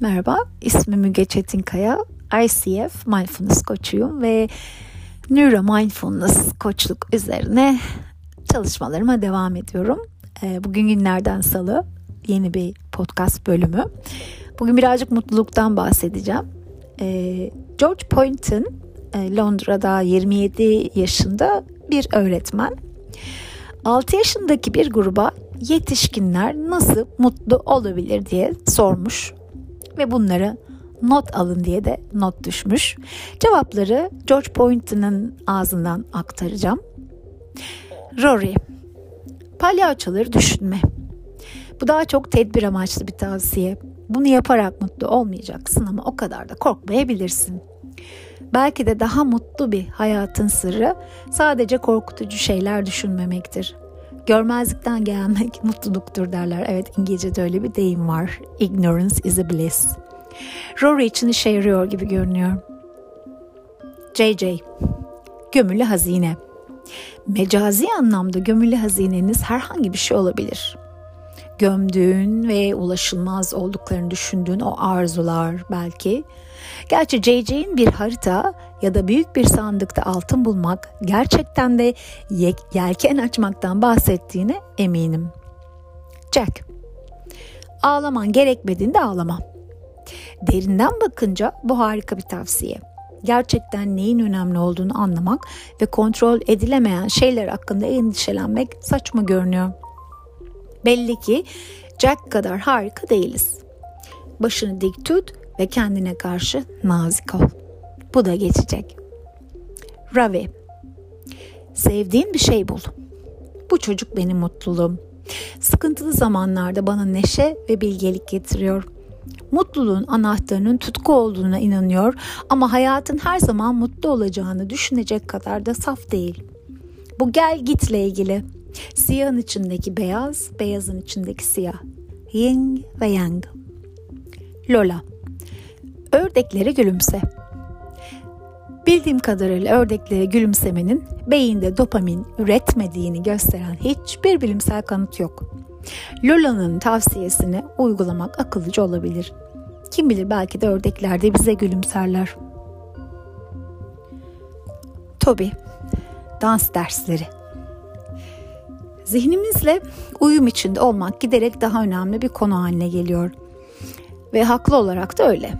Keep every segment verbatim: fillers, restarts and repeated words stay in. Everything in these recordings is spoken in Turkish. Merhaba, ismim Müge Çetinkaya, I C F Mindfulness Koçuyum ve Neuro Mindfulness Koçluk üzerine çalışmalarıma devam ediyorum. Bugün günlerden salı, yeni bir podcast bölümü. Bugün birazcık mutluluktan bahsedeceğim. George Pointon, Londra'da yirmi yedi yaşında bir öğretmen. altı yaşındaki bir gruba yetişkinler nasıl mutlu olabilir diye sormuş ve bunları not alın diye de not düşmüş. Cevapları George Pointon'ın ağzından aktaracağım. Rory, palyaçoları düşünme. Bu daha çok tedbir amaçlı bir tavsiye. Bunu yaparak mutlu olmayacaksın ama o kadar da korkmayabilirsin. Belki de daha mutlu bir hayatın sırrı sadece korkutucu şeyler düşünmemektir. Görmezlikten gelmek mutluluktur derler. Evet, İngilizce'de öyle bir deyim var. Ignorance is a bliss. Rory için işe yarıyor gibi görünüyor. J J, gömülü hazine. Mecazi anlamda gömülü hazineniz herhangi bir şey olabilir. Gömdüğün ve ulaşılmaz olduklarını düşündüğün o arzular belki. Gerçi J J'in bir harita ya da büyük bir sandıkta altın bulmak gerçekten de yelken açmaktan bahsettiğine eminim. Jack, ağlaman gerekmediğinde ağlama. Derinden bakınca bu harika bir tavsiye. Gerçekten neyin önemli olduğunu anlamak ve kontrol edilemeyen şeyler hakkında endişelenmek saçma görünüyor. Belli ki Jack kadar harika değiliz. Başını dik tut ve kendine karşı nazik ol. Bu da geçecek. Ravi, sevdiğin bir şey bul. Bu çocuk benim mutluluğum. Sıkıntılı zamanlarda bana neşe ve bilgelik getiriyor. Mutluluğun anahtarının tutku olduğuna inanıyor ama hayatın her zaman mutlu olacağını düşünecek kadar da saf değil. Bu gel gitle ilgili. Siyahın içindeki beyaz, beyazın içindeki siyah. Yin ve yang. Lola, ördeklere gülümse. Bildiğim kadarıyla ördeklere gülümsemenin beyinde dopamin üretmediğini gösteren hiçbir bilimsel kanıt yok. Lola'nın tavsiyesini uygulamak akıllıca olabilir. Kim bilir, belki de ördekler de bize gülümserler. Toby, dans dersleri. Zihnimizle uyum içinde olmak giderek daha önemli bir konu haline geliyor. Ve haklı olarak da öyle.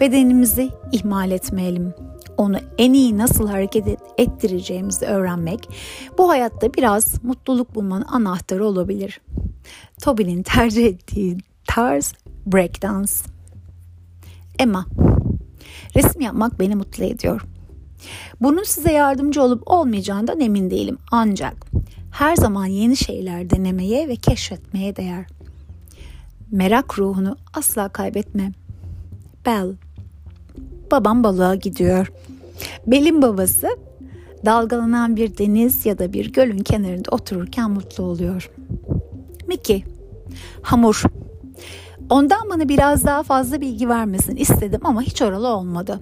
Bedenimizi ihmal etmeyelim. Onu en iyi nasıl hareket ettireceğimizi öğrenmek, bu hayatta biraz mutluluk bulmanın anahtarı olabilir. Toby'nin tercih ettiği tarz breakdance. Emma, resim yapmak beni mutlu ediyor. Bunun size yardımcı olup olmayacağından emin değilim. Ancak her zaman yeni şeyler denemeye ve keşfetmeye değer. Merak ruhunu asla kaybetme. Bell, babam balığa gidiyor. Bell'in babası dalgalanan bir deniz ya da bir gölün kenarında otururken mutlu oluyor. Mickey, hamur. Ondan bana biraz daha fazla bilgi vermesini istedim ama hiç oralı olmadı.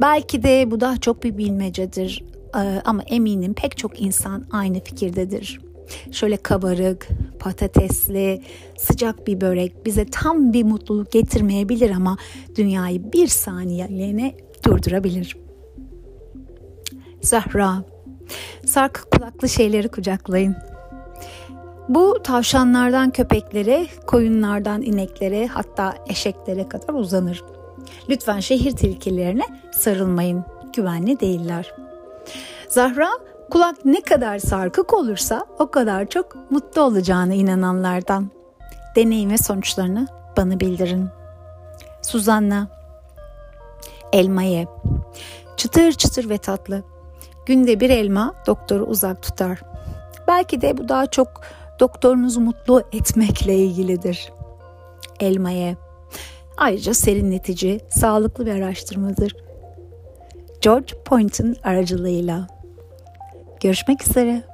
Belki de bu daha çok bir bilmecedir ama eminim pek çok insan aynı fikirdedir. Şöyle kabarık, patatesli, sıcak bir börek bize tam bir mutluluk getirmeyebilir ama dünyayı bir saniyeliğine durdurabilir. Zahra, sarkık kulaklı şeyleri kucaklayın. Bu tavşanlardan köpeklere, koyunlardan ineklere, hatta eşeklere kadar uzanır. Lütfen şehir tilkilerine sarılmayın, güvenli değiller. Zahra, kulak ne kadar sarkık olursa o kadar çok mutlu olacağına inananlardan. Deneyim ve sonuçlarını bana bildirin. Suzanna, elma ye. Çıtır çıtır ve tatlı. Günde bir elma doktoru uzak tutar. Belki de bu daha çok doktorunuzu mutlu etmekle ilgilidir. Elma ye. Ayrıca serinletici, sağlıklı bir araştırmadır. George Pointon aracılığıyla. Görüşmek üzere.